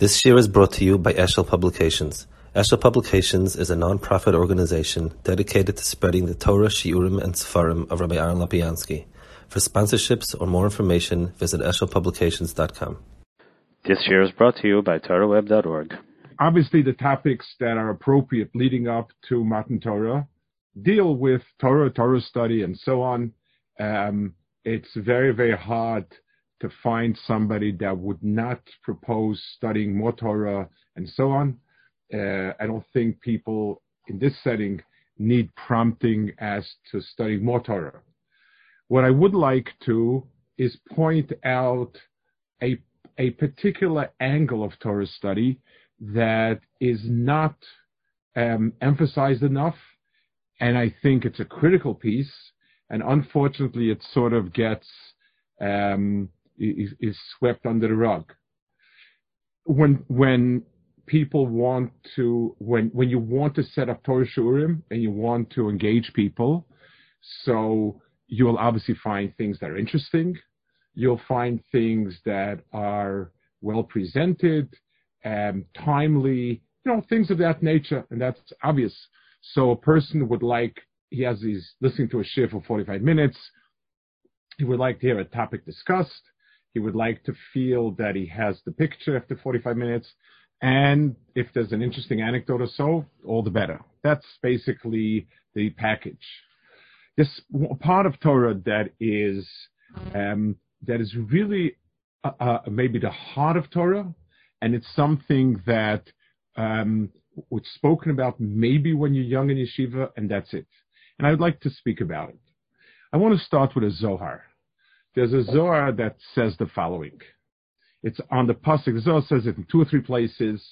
This year is brought to you by Eshel Publications. Eshel Publications is a non-profit organization dedicated to spreading the Torah, Shiurim, and Sefarim of Rabbi Aaron Lapiansky. For sponsorships or more information, visit eshelpublications.com. This year is brought to you by TorahWeb.org. Obviously, the topics that are appropriate leading up to Matan Torah deal with Torah, Torah study, and so on. It's very, very hard to find somebody that would not propose studying more Torah and so on. I don't think people in this setting need prompting as to studying more Torah. What I would like to is point out a particular angle of Torah study that is not emphasized enough, and I think it's a critical piece, and unfortunately it sort of gets is swept under the rug. When people want to, when you want to set up Torah Shurim and you want to engage people, so you will obviously find things that are interesting. You'll find things that are well presented, timely, things of that nature, and that's obvious. So a person would like, he's listening to a shir for 45 minutes, he would like to hear a topic discussed, he would like to feel that he has the picture after 45 minutes, and if there's an interesting anecdote or so, all the better. That's basically the package. This part of Torah that is really maybe the heart of Torah, and it's something that was spoken about maybe when you're young in yeshiva, and that's it. And I would like to speak about it. I want to start with a Zohar. There's a Zohar that says the following. It's on the Pasuk. The Zohar says it in two or three places,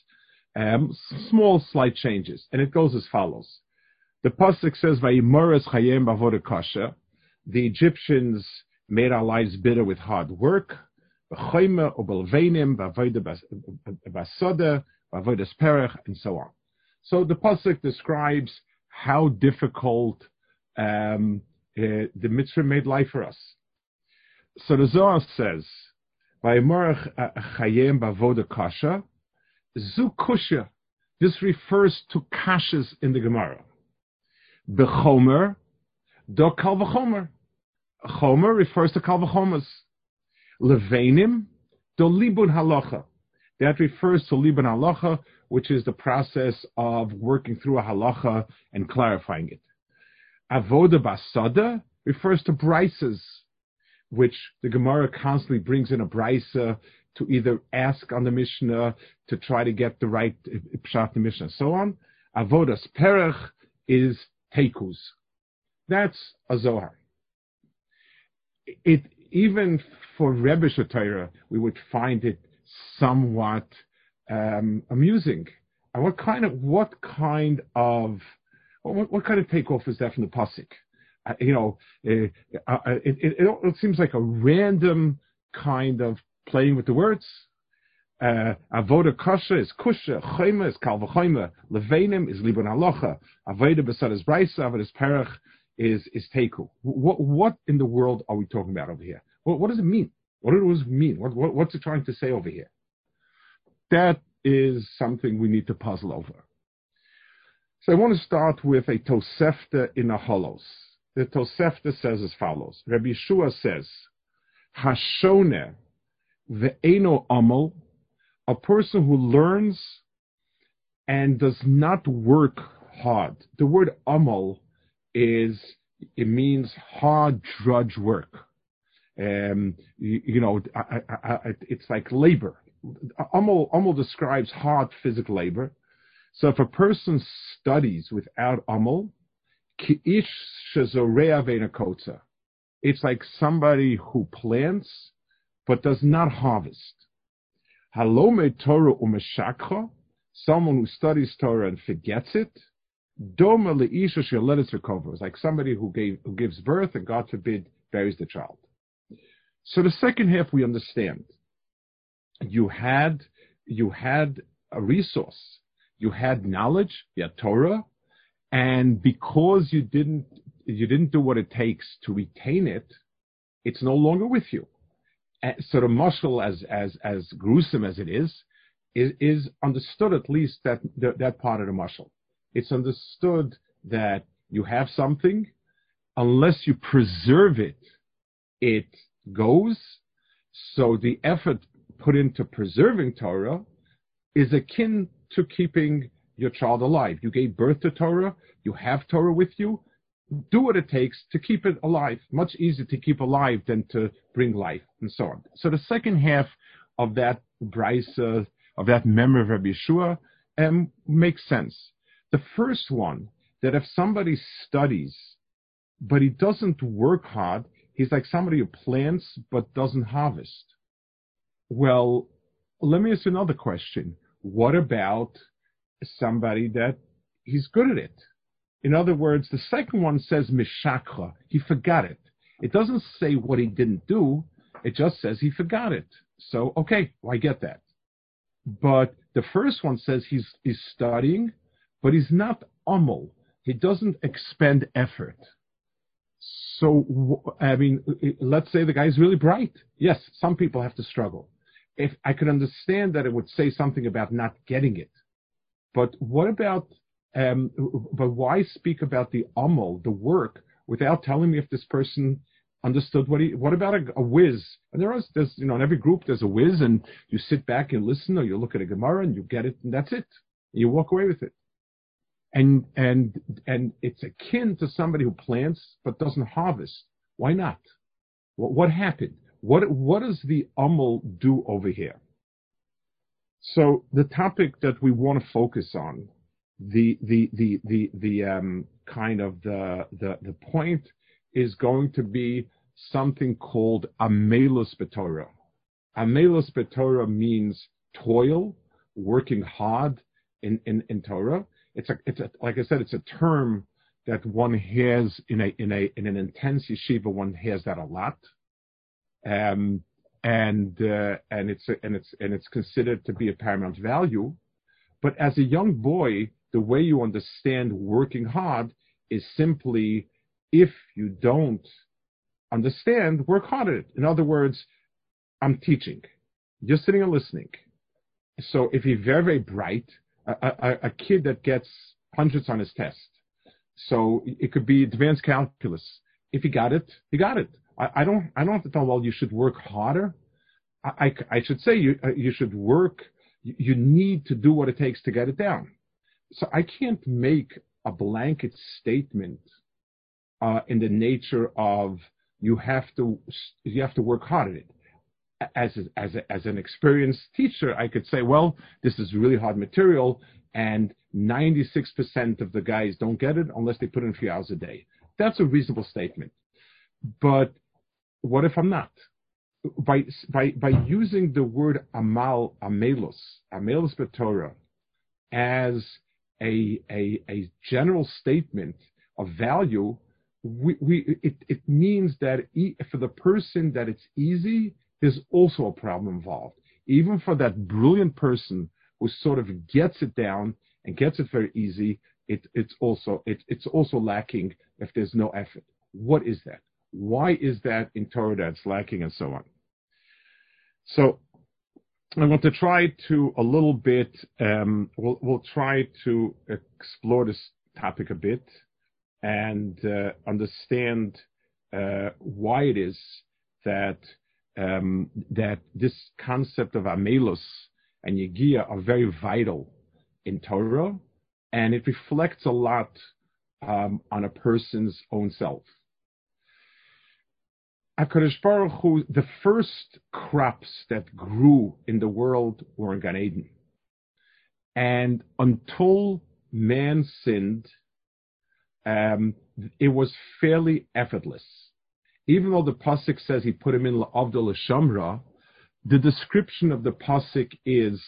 small, slight changes, and it goes as follows. The Pasuk says, "Vayimoras chayem b'avodah kasha." The Egyptians made our lives bitter with hard work. B'choyma u'b'lveinim b'avodah b'asada b'avodah sperach, and so on. So the Pasuk describes how difficult the Mitzrayim made life for us. So the Zohar says, "Vayimorach chayem b'avodah kasha." Zu kusha. This refers to kashas in the Gemara. B'chomer, do kal v'chomer. Chomer refers to kal v'chomers. Levenim, do libun halacha. That refers to libun halacha, which is the process of working through a halacha and clarifying it. Avodah basada refers to brises, which the Gemara constantly brings in a brisa to either ask on the Mishnah to try to get the right pshat in the Mishnah, and so on. Avodas perach is teikus. That's a Zohar. It, even for Rebbe Shmuel Shapiro, we would find it somewhat amusing. And what kind of takeoff is that from the pasuk? It seems like a random kind of playing with the words. Avodah kasha is kusha, chayma is kal v'chayma, levenim is libon halacha, avodah basar is brisa, avodah perach is teiku. What in the world are we talking about over here? What does it mean? What does it mean? What's it trying to say over here? That is something we need to puzzle over. So I want to start with a Tosefta in the Holos. The Tosefta says as follows. Rabbi Yeshua says, Hashone ve'eno amal, a person who learns and does not work hard. The word amal means hard drudge work. It's like labor. Amal describes hard physical labor. So if a person studies without amal, it's like somebody who plants but does not harvest. Halome Torah umeshakcha, someone who studies Torah and forgets it. Doma leisha she'ledes recover, it's like somebody who gives birth and God forbid buries the child. So the second half we understand. You had a resource. You had knowledge, you had Torah, and because you didn't do what it takes to retain it, it's no longer with you. So the mashal, as gruesome as it is, is understood, at least that part of the mashal. It's understood that you have something, unless you preserve it, it goes. So the effort put into preserving Torah is akin to keeping your child alive. You gave birth to Torah, you have Torah with you, do what it takes to keep it alive. Much easier to keep alive than to bring life, and so on. So the second half of that brisa, of that memory of Rabbi Yeshua, makes sense. The first one, that if somebody studies, but he doesn't work hard, he's like somebody who plants but doesn't harvest. Well, let me ask you another question. What about somebody that he's good at it? In other words, the second one says mishakra, he forgot it. It doesn't say what he didn't do, it just says he forgot it. So, okay, well, I get that. But the first one says he's studying, but he's not amal. He doesn't expend effort. So, I mean, let's say the guy's really bright. Yes, some people have to struggle. If I could understand that, it would say something about not getting it. But what about, but why speak about the amal, the work, without telling me if this person understood what about a whiz? And there's, you know, in every group there's a whiz, and you sit back and listen, or you look at a Gemara and you get it, and that's it. You walk away with it. And it's akin to somebody who plants but doesn't harvest. Why not? What happened? What does the amal do over here? So the topic that we want to focus on, the point is going to be something called Ameilus BaTorah. Ameilus BaTorah means toil, working hard in Torah. It's a, like I said, it's a term that one hears in an intense yeshiva. One hears that a lot, and it's considered to be a paramount value. But as a young boy, the way you understand working hard is simply, if you don't understand, work hard at it. In other words, I'm teaching, you're sitting and listening. So if you're very, very bright, a kid that gets hundreds on his test. So it could be advanced calculus. If he got it, he got it. I don't have to tell, well, you should work harder. I should say you should work. You need to do what it takes to get it down. So I can't make a blanket statement in the nature of you have to work hard at it. As an experienced teacher, I could say, well, this is really hard material, and 96% of the guys don't get it unless they put in a few hours a day. That's a reasonable statement. But what if I'm not? By using the word Ameilus BaTorah, as a general statement of value, it means that for the person that it's easy, there's also a problem involved. Even for that brilliant person who sort of gets it down and gets it very easy, it's also lacking if there's no effort. What is that? Why is that in Torah that's lacking, and so on? So I want to try to a little bit. We'll try to explore this topic a bit and understand why it is that. That this concept of Ameilus and Yegiah are very vital in Torah, and it reflects a lot on a person's own self. HaKadosh Baruch Hu, the first crops that grew in the world were in Gan Eden. And until man sinned, it was fairly effortless. Even though the Pasuk says he put him in L'Avda L'Shamra, the description of the Pasuk is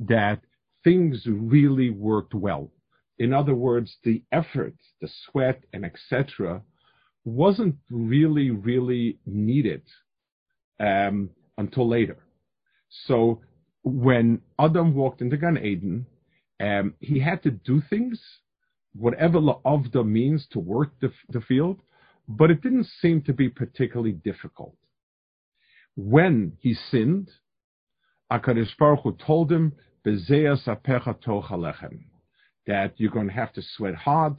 that things really worked well. In other words, the effort, the sweat, and etc. wasn't really, really needed until later. So when Adam walked into Gan Eden, he had to do things, whatever L'Avda means, to work the field, but it didn't seem to be particularly difficult. When he sinned, HaKadosh Baruch Hu told him that you're going to have to sweat hard.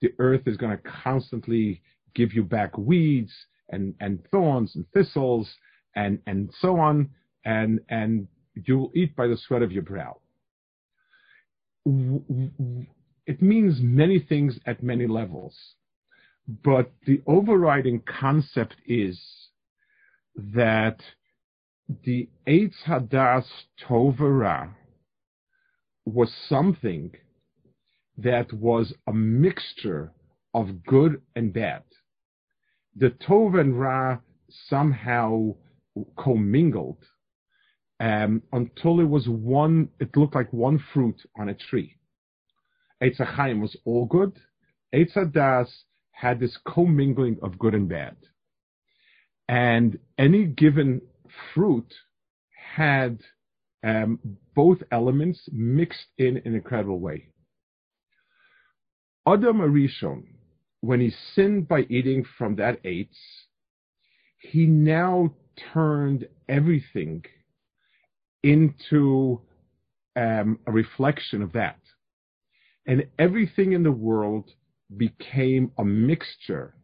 The earth is going to constantly give you back weeds and thorns and thistles and so on, and you will eat by the sweat of your brow. It means many things at many levels, but the overriding concept is that the Eitz HaDaas Tovera was something that was a mixture of good and bad. The Tov and Ra somehow commingled until it was one, it looked like one fruit on a tree. Eitz HaChaim was all good. Eitz HaDaas had this commingling of good and bad. And any given fruit had both elements mixed in an incredible way. Adam HaRishon, when he sinned by eating from that eitz, he now turned everything into a reflection of that. And everything in the world became a mixture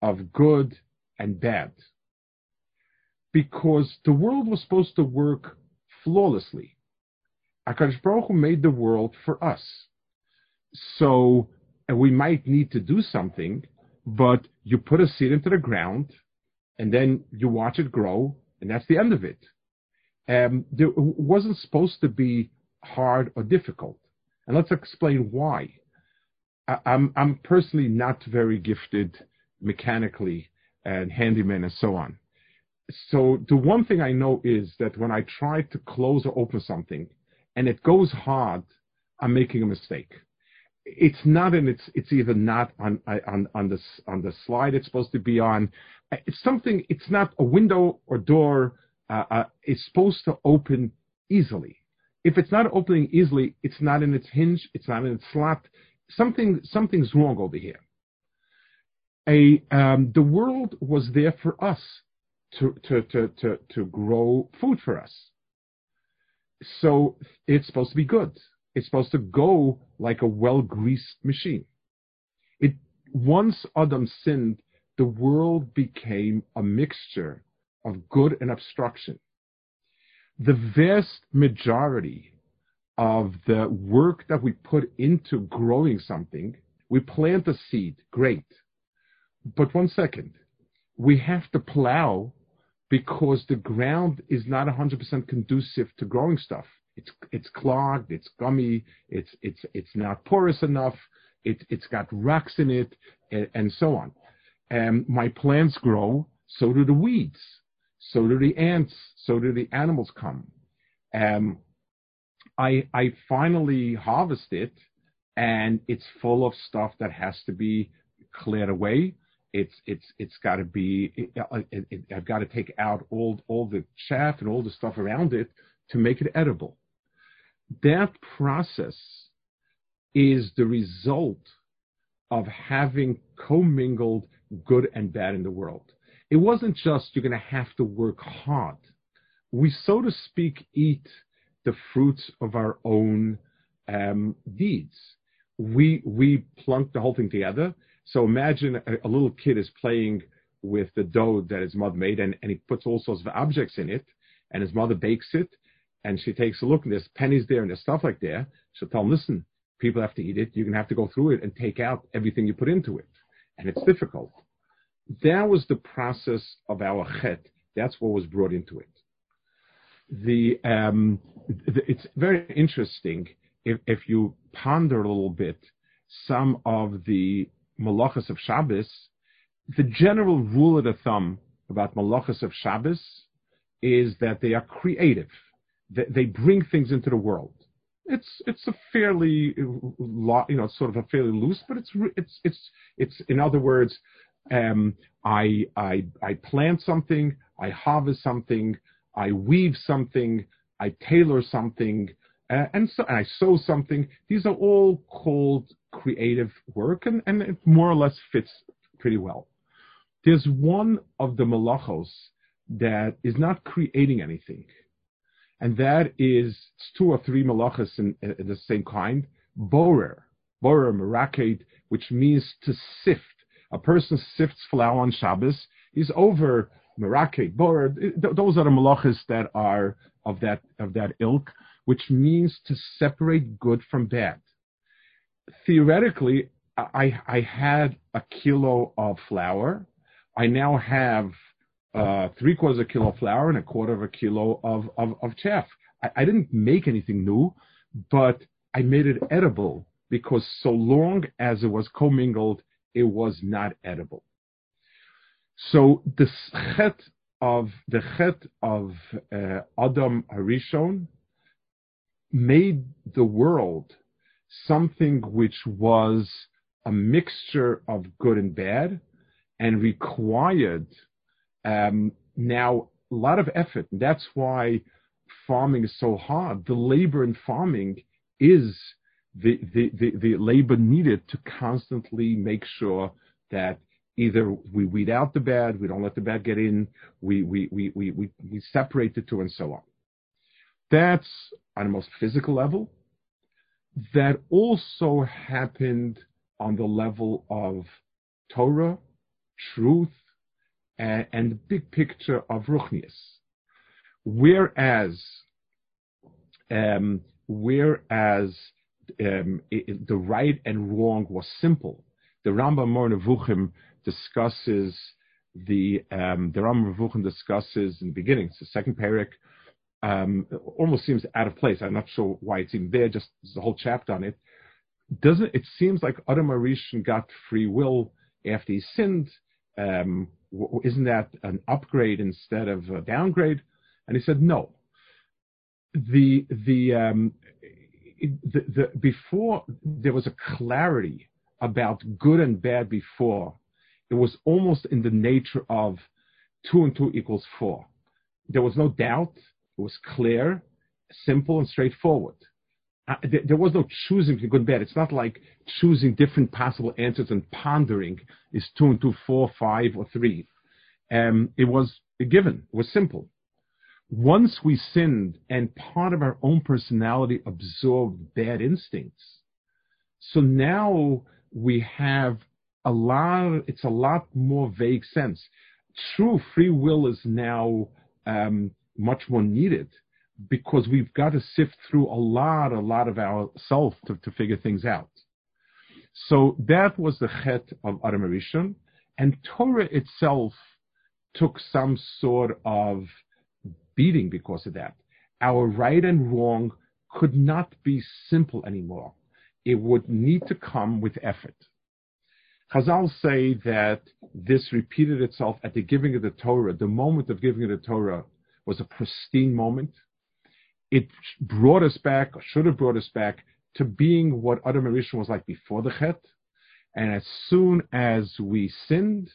of good and bad. Because the world was supposed to work flawlessly. HaKadosh Baruch Hu made the world for us. So we might need to do something, but you put a seed into the ground, and then you watch it grow, and that's the end of it. There wasn't supposed to be hard or difficult. And let's explain why. I'm personally not very gifted mechanically and handyman and so on. So the one thing I know is that when I try to close or open something and it goes hard, I'm making a mistake. It's not, and it's either not on the slide it's supposed to be on. It's something. It's not a window or door. It's supposed to open easily. If it's not opening easily, it's not in its hinge. It's not in its slot. Something's wrong over here. The world was there for us to grow food for us. So it's supposed to be good. It's supposed to go like a well-greased machine. Once Adam sinned, the world became a mixture of good and obstruction. The vast majority of the work that we put into growing something, we plant a seed, great. But 1 second, we have to plow because the ground is not 100% conducive to growing stuff. It's clogged, it's gummy, it's not porous enough, it's got rocks in it, and so on. My plants grow, so do the weeds, so do the ants, so do the animals come. I finally harvest it, and it's full of stuff that has to be cleared away. It's got to be. I've got to take out all the chaff and all the stuff around it to make it edible. That process is the result of having commingled good and bad in the world. It wasn't just you're going to have to work hard. We, so to speak, eat the fruits of our own deeds. We plunk the whole thing together. So imagine a little kid is playing with the dough that his mother made, and he puts all sorts of objects in it, and his mother bakes it, and she takes a look, and there's pennies there, and there's stuff like there. She'll tell him, listen, people have to eat it. You're going to have to go through it and take out everything you put into it. And it's difficult. That was the process of our chet. That's what was brought into it. It's very interesting if you ponder a little bit some of the Malachas of Shabbos. The general rule of the thumb about Malachas of Shabbos is that they are creative. They bring things into the world. It's a fairly, sort of a fairly loose, but it's in other words, I plant something, I harvest something, I weave something, I tailor something, and I sew something. These are all called creative work, and it more or less fits pretty well. There's one of the malachos that is not creating anything. and that is two or three malachas in the same kind. Borer, meraked, which means to sift. A person sifts flour on Shabbos. He's over meraked, borer. Those are the malachas that are of that ilk, which means to separate good from bad. Theoretically, I had a kilo of flour. I now have 3/4 of a kilo of flour and 1/4 of a kilo of chaff. I didn't make anything new, but I made it edible, because so long as it was commingled, it was not edible. So the chet of Adam HaRishon made the world something which was a mixture of good and bad, and required now a lot of effort. And that's why farming is so hard. The labor in farming is the labor needed to constantly make sure that either we weed out the bad, we don't let the bad get in, we separate the two, and so on. That's on the most physical level. That also happened on the level of Torah, truth, and the big picture of Ruchnius. Whereas the right and wrong was simple. The Rambam Mor Nevuchim discusses in the beginning, it's the second parak. Almost seems out of place. I'm not sure why it's even there. Just the whole chapter on it. It seems like Adam HaRishon got free will after he sinned. Isn't that an upgrade instead of a downgrade? And he said no. Before there was a clarity about good and bad. Before, it was almost in the nature of 2 and 2 equals 4. There was no doubt. It was clear, simple, and straightforward. There was no choosing good and bad. It's not like choosing different possible answers and pondering is 2 and 2, 4, 5, or 3. It was a given. It was simple. Once we sinned and part of our own personality absorbed bad instincts, so now we have it's a lot more vague sense. True free will is now much more needed, because we've got to sift through a lot of ourselves to figure things out. So that was the chet of Adam HaRishon, and Torah itself took some sort of beating because of that. Our right and wrong could not be simple anymore. It would need to come with effort. Chazal say that this repeated itself at the giving of the Torah. The moment of giving of the Torah was a pristine moment. It brought us back, or should have brought us back, to being what Adam HaRishon was like before the Chet. And as soon as we sinned,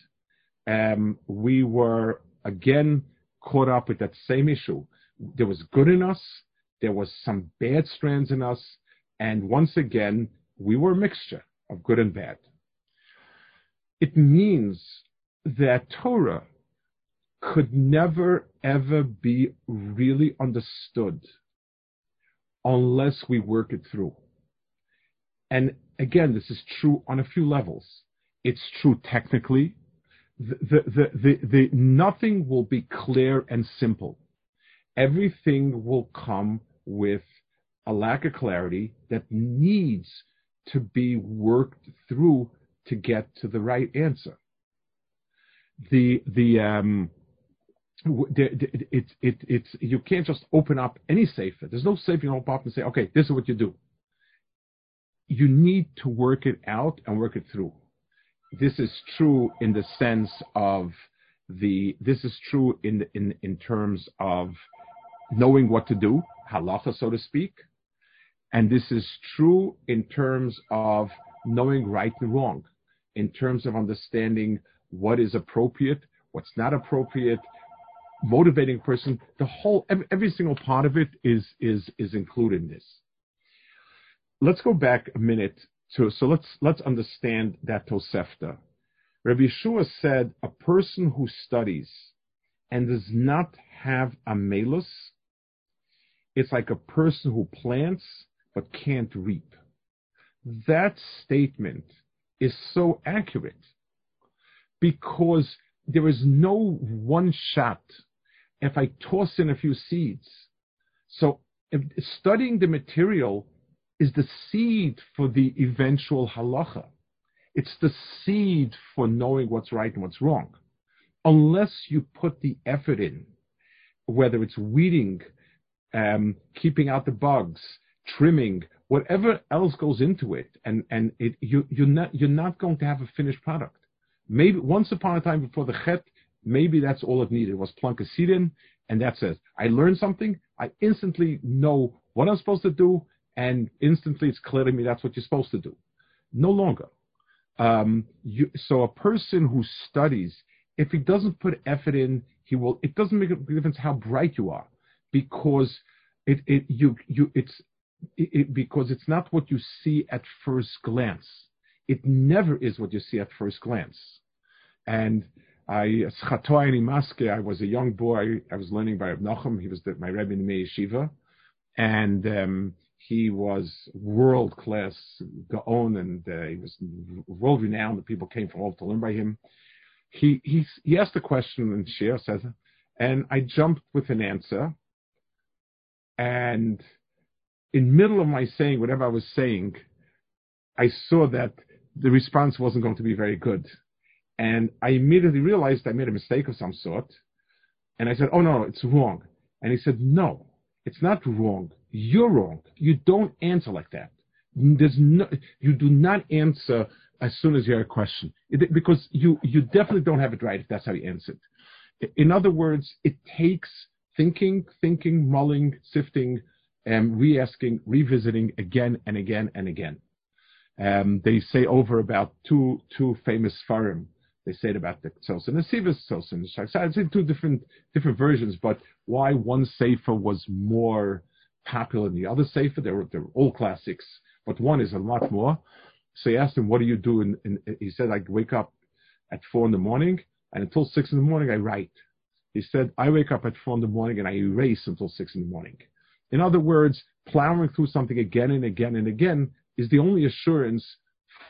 we were again caught up with that same issue. There was good in us, there was some bad strands in us, and once again, we were a mixture of good and bad. It means that Torah could never, ever be really understood unless we work it through. And again, this is true on a few levels. It's true technically. Nothing will be clear and simple. Everything will come with a lack of clarity that needs to be worked through to get to the right answer. You can't just open up any sefer. There's no sefer you open up and say, okay, this is what you do. You need to work it out and work it through. This is true in the sense of in terms of knowing what to do, halacha, so to speak, and this is true in terms of knowing right and wrong, in terms of understanding what is appropriate, what's not appropriate, motivating a person. The whole, every single part of it is included in this. Let's go back a minute let's understand that Tosefta. Rabbi Yeshua said, a person who studies and does not have Ameilus It's like a person who plants but can't reap. That statement is so accurate because there is no one shot. If I toss in a few seeds, so if studying the material is the seed for the eventual halacha. It's the seed for knowing what's right and what's wrong. Unless you put the effort in, whether it's weeding, keeping out the bugs, trimming, whatever else goes into it, and you're not going to have a finished product. Maybe once upon a time before the chet, maybe that's all it needed was plunk a seed in, and that's it. I learned something. I instantly know what I'm supposed to do, and instantly it's clear to me that's what you're supposed to do. No longer. So a person who studies, if he doesn't put effort in, he will. It doesn't make a difference how bright you are, because it's not what you see at first glance. It never is what you see at first glance. And I was a young boy. I was learning by Reb Nochem. He was my Rebbe in the yeshiva, and he was world class gaon, and he was world renowned. The people came from all to learn by him. He asked a question in Shir says, and I jumped with an answer. And in middle of my saying whatever I was saying, I saw that the response wasn't going to be very good. And I immediately realized I made a mistake of some sort. And I said, oh, no, it's wrong. And he said, no, it's not wrong. You're wrong. You don't answer like that. You do not answer as soon as you have a question. Because you definitely don't have it right if that's how you answered. In other words, it takes thinking, mulling, sifting, re-asking, revisiting again and again and again. They say over about two famous farim. They say it about the Tzos and the Sivas, Tzos and the Shas. I'd say two different versions, but why one sefer was more popular than the other sefer? They're all classics, but one is a lot more. So he asked him, what do you do? And he said, I wake up at 4 a.m, and until 6 a.m, I write. He said, I wake up at 4 a.m, and I erase until 6 a.m. In other words, plowing through something again and again and again is the only assurance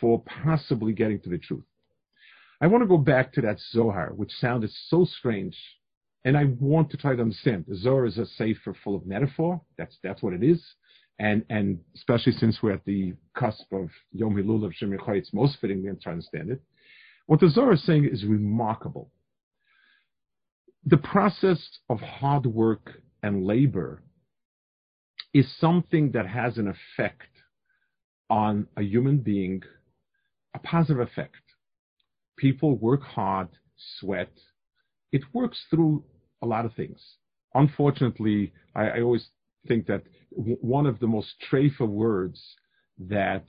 for possibly getting to the truth. I want to go back to that Zohar, which sounded so strange, and I want to try to understand. The Zohar is a sefer full of metaphor. That's what it is, and especially since we're at the cusp of Yom Hilul of Shem Yichoy, it's most fitting to try to understand it. What the Zohar is saying is remarkable. The process of hard work and labor is something that has an effect on a human being, a positive effect. People work hard, sweat. It works through a lot of things. Unfortunately, I always think that one of the most trefa words that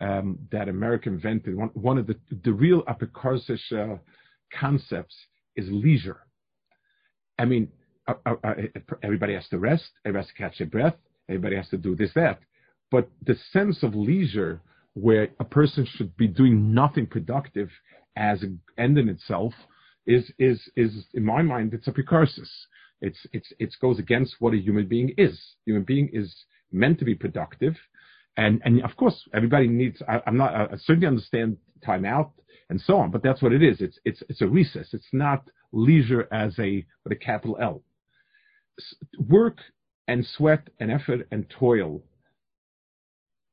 that America invented, one of the real apikarsisha concepts is leisure. I mean, everybody has to rest, everybody has to catch their breath, everybody has to do this, that. But the sense of leisure, where a person should be doing nothing productive as an end in itself, is in my mind, it's a precursus. It goes against what a human being is. Human being is meant to be productive, and of course everybody needs. I certainly understand time out and so on, but that's what it is. It's a recess. It's not leisure as with a capital L. Work and sweat and effort and toil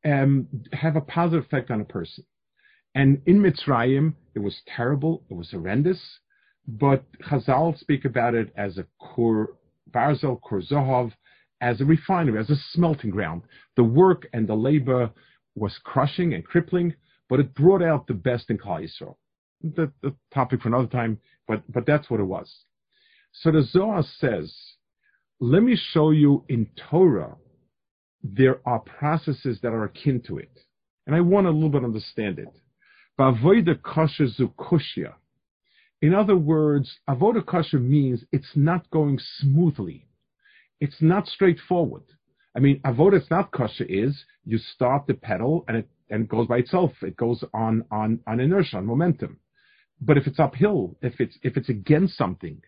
have a positive effect on a person. And in Mitzrayim, it was terrible, it was horrendous, but Chazal speak about it as a kor barzel, kor zohov, as a refinery, as a smelting ground. The work and the labor was crushing and crippling, but it brought out the best in Klal Yisrael. The topic for another time, but that's what it was. So the Zohar says, let me show you in Torah, there are processes that are akin to it. And I want to a little bit understand it. B'avoda kasha zu kushya. In other words, avoda kasha means it's not going smoothly. It's not straightforward. I mean, avoda, it's not kasha, is you start the pedal and it goes by itself. It goes on inertia, on momentum. But if it's uphill, if it's against something,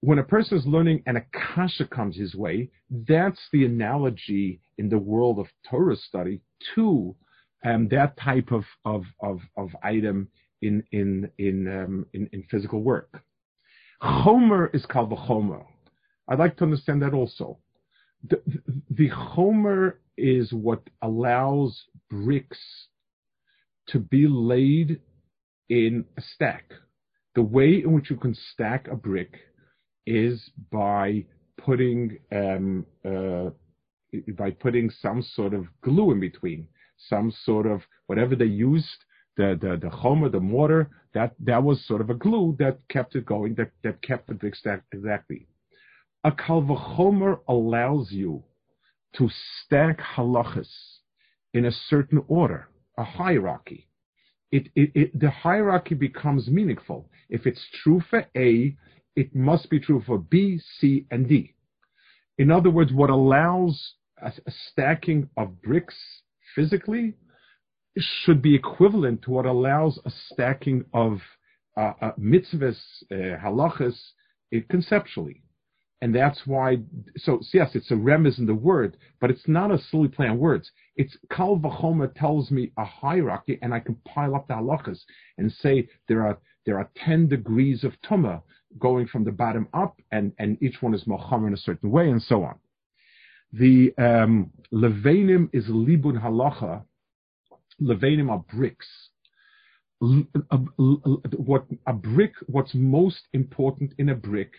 when a person is learning and a kasha comes his way, that's the analogy in the world of Torah study to that type of item in physical work. Chomer is called the chomer. I'd like to understand that also. The chomer is what allows bricks to be laid in a stack. The way in which you can stack a brick is by putting some sort of glue in between, some sort of whatever they used, the chomer, the mortar, that was sort of a glue that kept it going, that kept the brick stacked exactly. A kal v'chomer allows you to stack halachas in a certain order, a hierarchy. The hierarchy becomes meaningful. If it's true for A, it must be true for B, C, and D. In other words, what allows a stacking of bricks physically should be equivalent to what allows a stacking of mitzvahs, halachas, conceptually. And that's why, so yes, it's a remez in the word, but it's not a silly play on words. It's kal v'chomer tells me a hierarchy, and I can pile up the halachas and say there are 10 degrees of tumah going from the bottom up, and each one is mochamer in a certain way, and so on. The levanim is libun halacha. Levanim are bricks. What's most important in a brick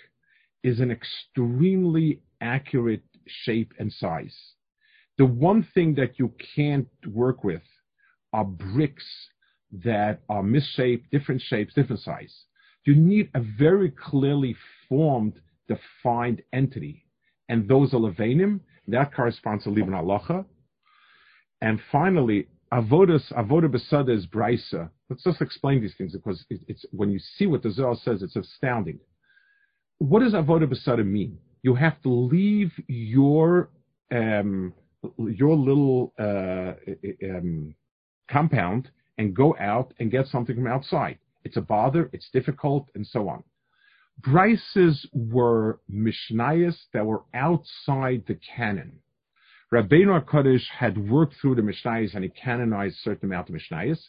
is an extremely accurate shape and size. The one thing that you can't work with are bricks that are misshaped, different shapes, different size. You need a very clearly formed, defined entity. And those are levanim. That corresponds to Libun Halacha. And finally, Avodah B'Sada is Braisa. Let's just explain these things, because it's when you see what the Zohar says, it's astounding. What does Avodah B'Sada mean? You have to leave your little compound and go out and get something from outside. It's a bother, it's difficult, and so on. Brises were Mishnayos that were outside the canon. Rabbeinu HaKadosh had worked through the Mishnayos and he canonized a certain amount of Mishnayos.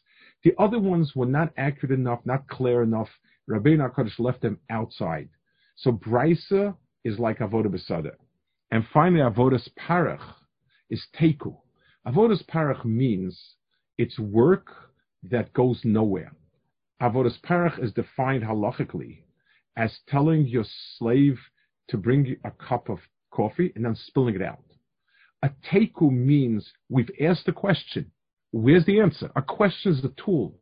The other ones were not accurate enough, not clear enough. Rabbeinu HaKadosh left them outside. So Braisa is like Avodah B'Sada. And finally, Avodas Parach is Teiku. Avodas Parach means it's work that goes nowhere. Avodas Parach is defined halachically as telling your slave to bring you a cup of coffee and then spilling it out. A Teiku means we've asked a question. Where's the answer? A question is the tool.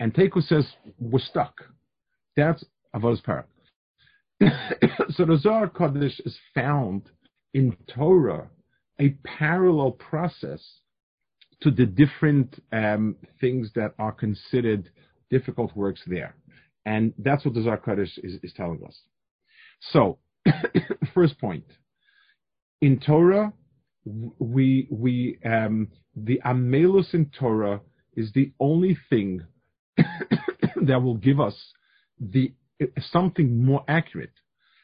And Teiku says, we're stuck. That's Avodas Parach. So the Zohar Kodesh is found in Torah a parallel process to the different things that are considered difficult works there. And that's what the Zohar Kodesh is telling us. So, first point. In Torah, the Ameilus in Torah is the only thing that will give us something more accurate,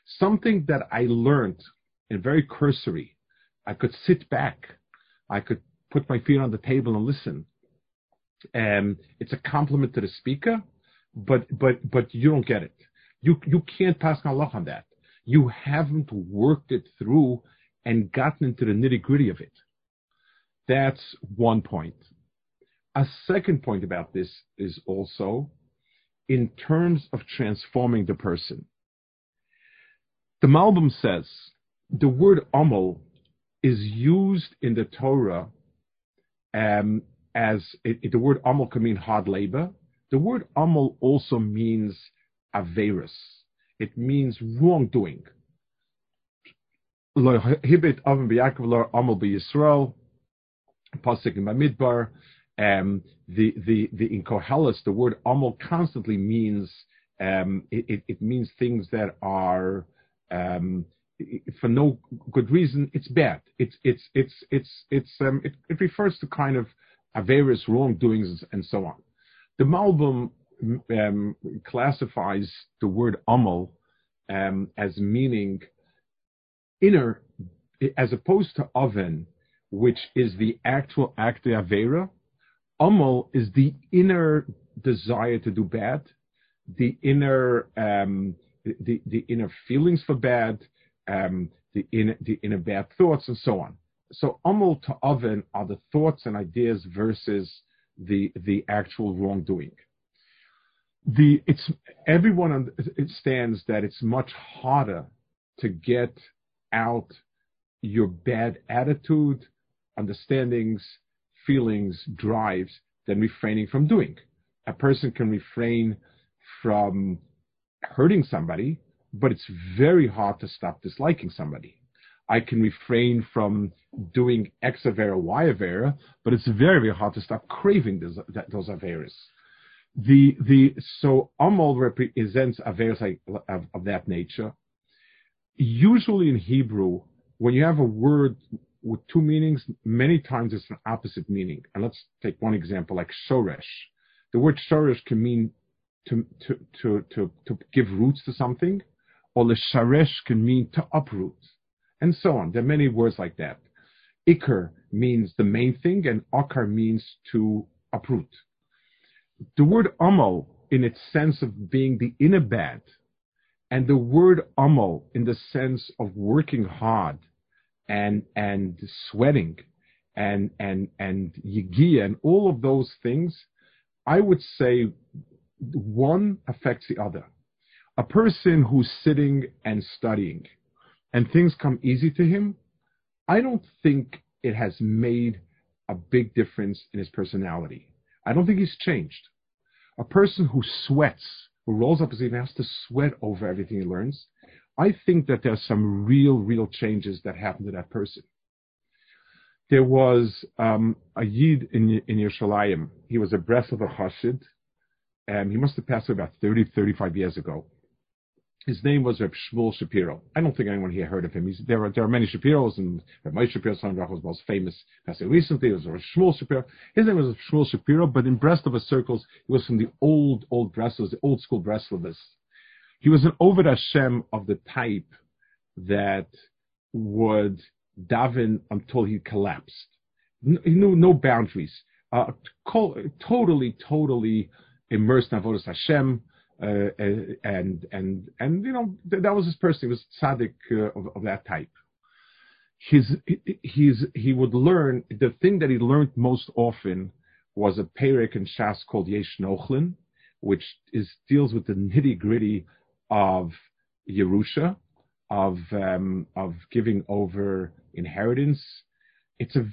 something that I learned in very cursory. I could sit back, I could put my feet on the table and listen. It's a compliment to the speaker, but you don't get it. You can't pass halach on that. You haven't worked it through and gotten into the nitty gritty of it. That's one point. A second point about this is also in terms of transforming the person. The Malbim says the word Amol is used in the Torah the word Amol can mean hard labor. The word Amol also means Averis. It means wrongdoing. Lo hibit Avim b'Yaakov lo Amol b'Yisrael, Pasuk in Bamidbar. In Koheles, the word Amol constantly means it means things that are for no good reason. It's bad. It refers to kind of various wrongdoings and so on. The Malbim classifies the word Amol as meaning inner, as opposed to oven, which is the actual act of Avera. Amol is the inner desire to do bad, the inner feelings for bad, the inner bad thoughts, and so on. So Amol to oven are the thoughts and ideas versus the actual wrongdoing. Everyone understands that it's much harder to get out your bad attitude, understandings, feelings, drives than refraining from doing. A person can refrain from hurting somebody, but it's very hard to stop disliking somebody. I can refrain from doing X avera, Y avera, but it's very, very hard to stop craving those averas. So Amol represents averas of that nature. Usually in Hebrew, when you have a word with two meanings, many times it's an opposite meaning. And let's take one example, like shoresh. The word shoresh can mean to give roots to something, or lesharesh can mean to uproot, and so on. There are many words like that. Iker means the main thing, and akar means to uproot. The word amol, in its sense of being the inner bad, and the word amol in the sense of working hard and sweating and yigia and all of those things, I would say one affects the other. A person who's sitting and studying and things come easy to him, I don't think it has made a big difference in his personality. I don't think he's changed. A person who sweats, who rolls up his sleeve and has to sweat over everything he learns, I think that there's some real changes that happen to that person. There was a Yid in Yerushalayim. He was a Brest of a Chassid, and he must have passed away about 35 years ago. His name was Rabbi Shmuel Shapiro. I don't think anyone here heard of him. There are many Shapiros, and Rabbi Shapiro, son of Rachel, was most famous. Passed away recently. It was Rabbi Shmuel Shapiro. His name was Shmuel Shapiro, but in Brest of a circles, he was from the old Breslovers, the old school Breslovers. He was an Oved Hashem of the type that would daven until he collapsed. He knew no boundaries. Totally immersed in Avodas Hashem, and you know, that was his person. He was tzaddik of that type. He would learn, the thing that he learned most often was a perek in Shas called Yesh Nochlin, which deals with the nitty gritty of Yerusha, of giving over inheritance. It's a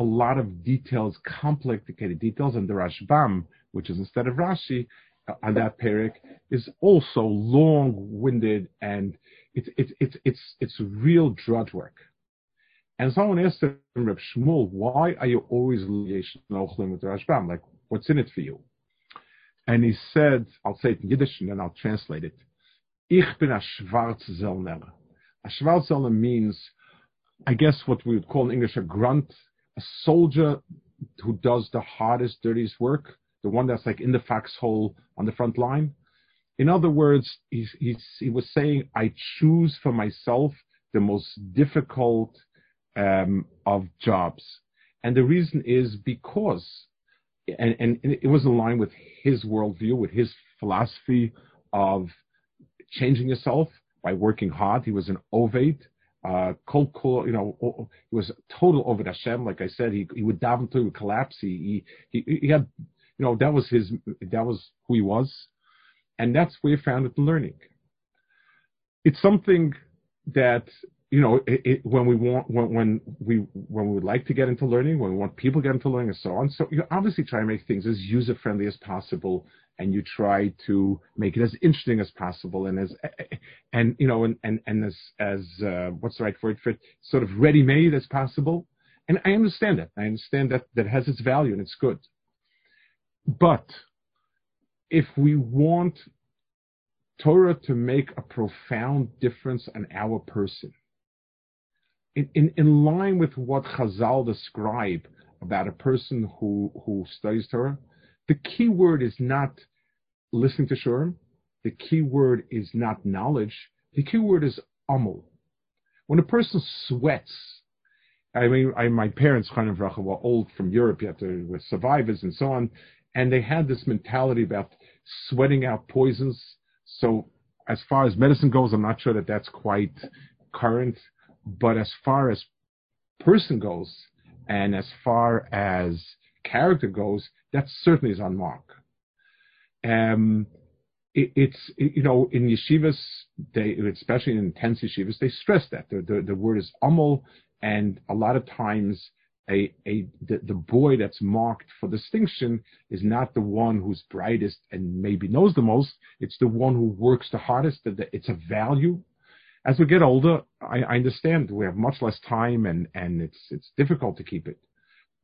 lot of details, complicated details, and the Rashbam, which is instead of Rashi, on that perek, is also long-winded, and it's real drudge work. And someone asked him, Reb Shmuel, why are you always liaishin ochlim with the Rashbam? Like, what's in it for you? And he said, I'll say it in Yiddish and then I'll translate it. Ich bin a schwarz Zellner. A schwarz Zellner means, I guess what we would call in English a grunt, a soldier who does the hardest, dirtiest work, the one that's like in the foxhole on the front line. In other words, he was saying, I choose for myself the most difficult of jobs. And the reason is because, and it was in line with his worldview, with his philosophy of changing yourself by working hard. He was an Oved, cold core, you know, he was total Oved Hashem. Like I said, he would dive until he would collapse. He had, you know, that was who he was. And that's where he found it in learning. It's something that, you know, when we would like to get into learning, when we want people to get into learning, and so on. So you obviously try to make things as user friendly as possible, and you try to make it as interesting as possible, and as what's the right word for it, sort of ready made as possible. And I understand that. I understand that that has its value and it's good. But if we want Torah to make a profound difference in our person, in line with what Chazal describe about a person who studies Torah, the key word is not listening to Shurim. The key word is not knowledge. The key word is amul. When a person sweats, my parents, Chaim Vracha, were old from Europe, yet they were survivors and so on, and they had this mentality about sweating out poisons. So as far as medicine goes, I'm not sure that that's quite current, but as far as person goes and as far as character goes, that certainly is on mark. In yeshivas, they, especially in intense yeshivas, they stress that the word is amul, and a lot of times the boy that's marked for distinction is not the one who's brightest and maybe knows the most. It's the one who works the hardest. It's a value. As we get older, I understand we have much less time, and it's difficult to keep it.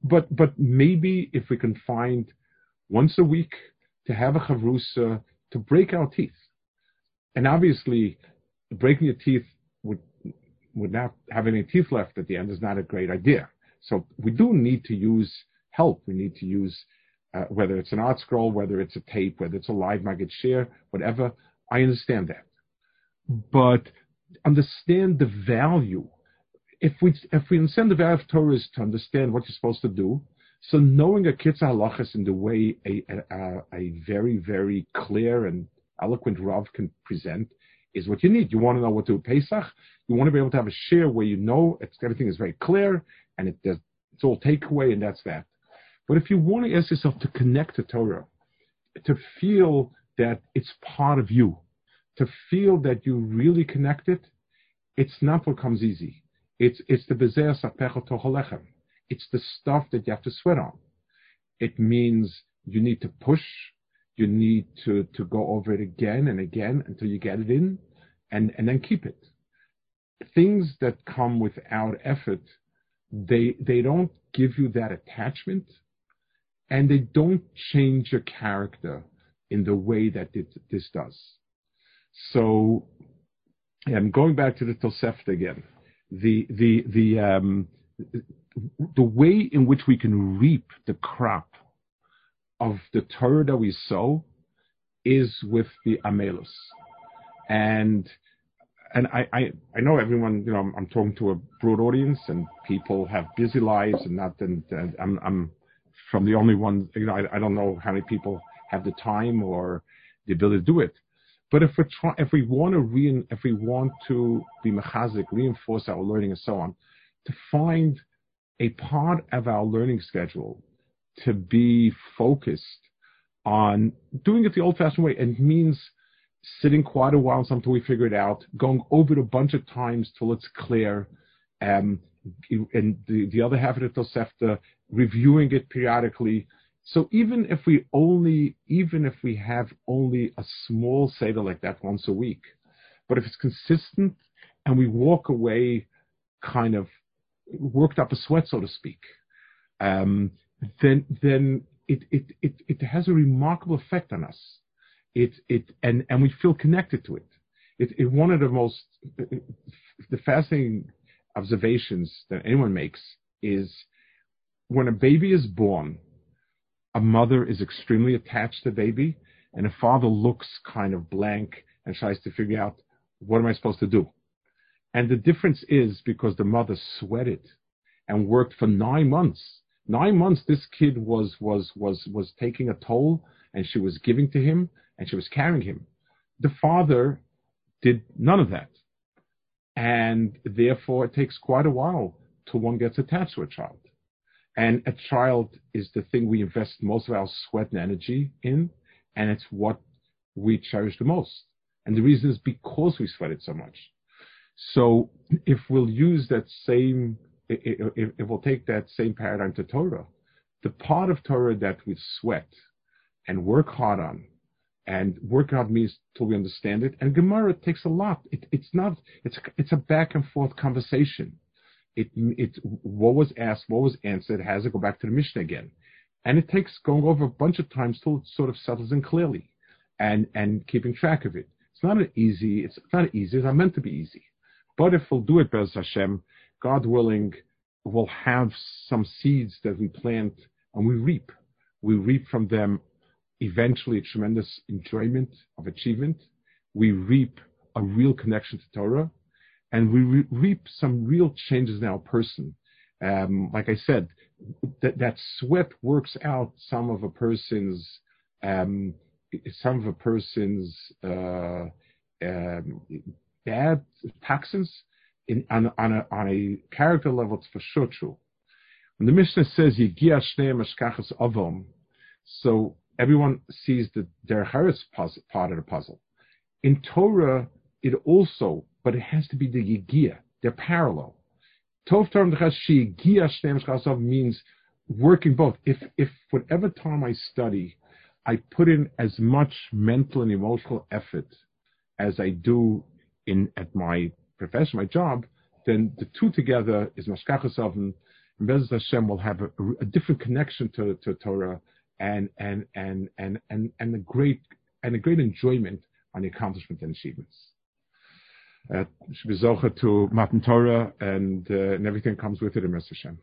But maybe if we can find once a week to have a chavrusa, to break our teeth. And obviously, breaking your teeth would not have any teeth left at the end is not a great idea. So we do need to use help. We need to use, whether it's an art scroll, whether it's a tape, whether it's a live maggot share, whatever. I understand that. But understand the value. If we understand the value of Torah is to understand what you're supposed to do, so knowing a kitzah halachas in the way a very, very clear and eloquent Rav can present is what you need. You want to know what to do Pesach. You want to be able to have a share where you know everything is very clear and it's all takeaway and that's that. But if you want to ask yourself to connect to Torah, to feel that it's part of you, to feel that you really connect it, it's not what comes easy. It's the bezeir sapecha tochel lechem. It's the stuff that you have to sweat on. It means you need to push, you need to go over it again and again until you get it in, and then keep it. Things that come without effort, they don't give you that attachment, and they don't change your character in the way that this does. So, I'm going back to the Tosefta again. The way in which we can reap the crop of the Torah that we sow is with the Ameilus. And I know everyone, I'm talking to a broad audience and people have busy lives and I'm from the only one, I don't know how many people have the time or the ability to do it. But if we want to be mechazik, reinforce our learning and so on, to find a part of our learning schedule to be focused on doing it the old-fashioned way. And it means sitting quite a while until we figure it out, going over it a bunch of times till it's clear, and the other half of the Tosefta, reviewing it periodically. So even if we have only a small seder like that once a week, but if it's consistent and we walk away kind of worked up a sweat, so to speak, then it has a remarkable effect on us. And we feel connected to it. One of the fascinating observations that anyone makes is when a baby is born, a mother is extremely attached to the baby, and a father looks kind of blank and tries to figure out, what am I supposed to do? And the difference is because the mother sweated and worked for 9 months. 9 months, this kid was taking a toll, and she was giving to him, and she was carrying him. The father did none of that. And therefore, it takes quite a while till one gets attached to a child. And a child is the thing we invest most of our sweat and energy in, and it's what we cherish the most. And the reason is because we sweated so much. So if we'll use that same, if we'll take that same paradigm to Torah, the part of Torah that we sweat and work hard on, and work hard means till we understand it. And Gemara takes a lot. It's a back and forth conversation. What was asked, what was answered, has to go back to the Mishnah again, and it takes going over a bunch of times till it sort of settles in clearly, and keeping track of it. It's not meant to be easy. But if we'll do it, Bez Hashem, God willing, we'll have some seeds that we plant and we reap. We reap from them eventually a tremendous enjoyment of achievement. We reap a real connection to Torah, and we reap some real changes in our person. Like I said, that sweat works out some of a person's bad toxins on a character level. It's for sure true. When the Mishnah says Yigia Shneim Ashkachas Avom, so everyone sees the Der Haaretz part of the puzzle. In Torah, it also, but it has to be the Yigia. They're parallel. Tov Torah M'dechashi Yigia Shneim Ashkachas Avom means working both. If whatever time I study, I put in as much mental and emotional effort as I do at my profession, my job, then the two together is Mashkachas Avon, and Bezos Hashem will have a different connection to Torah and a great enjoyment on the accomplishment and achievements. Should be Zohar to Matan Torah and everything comes with it in Mr. Hashem.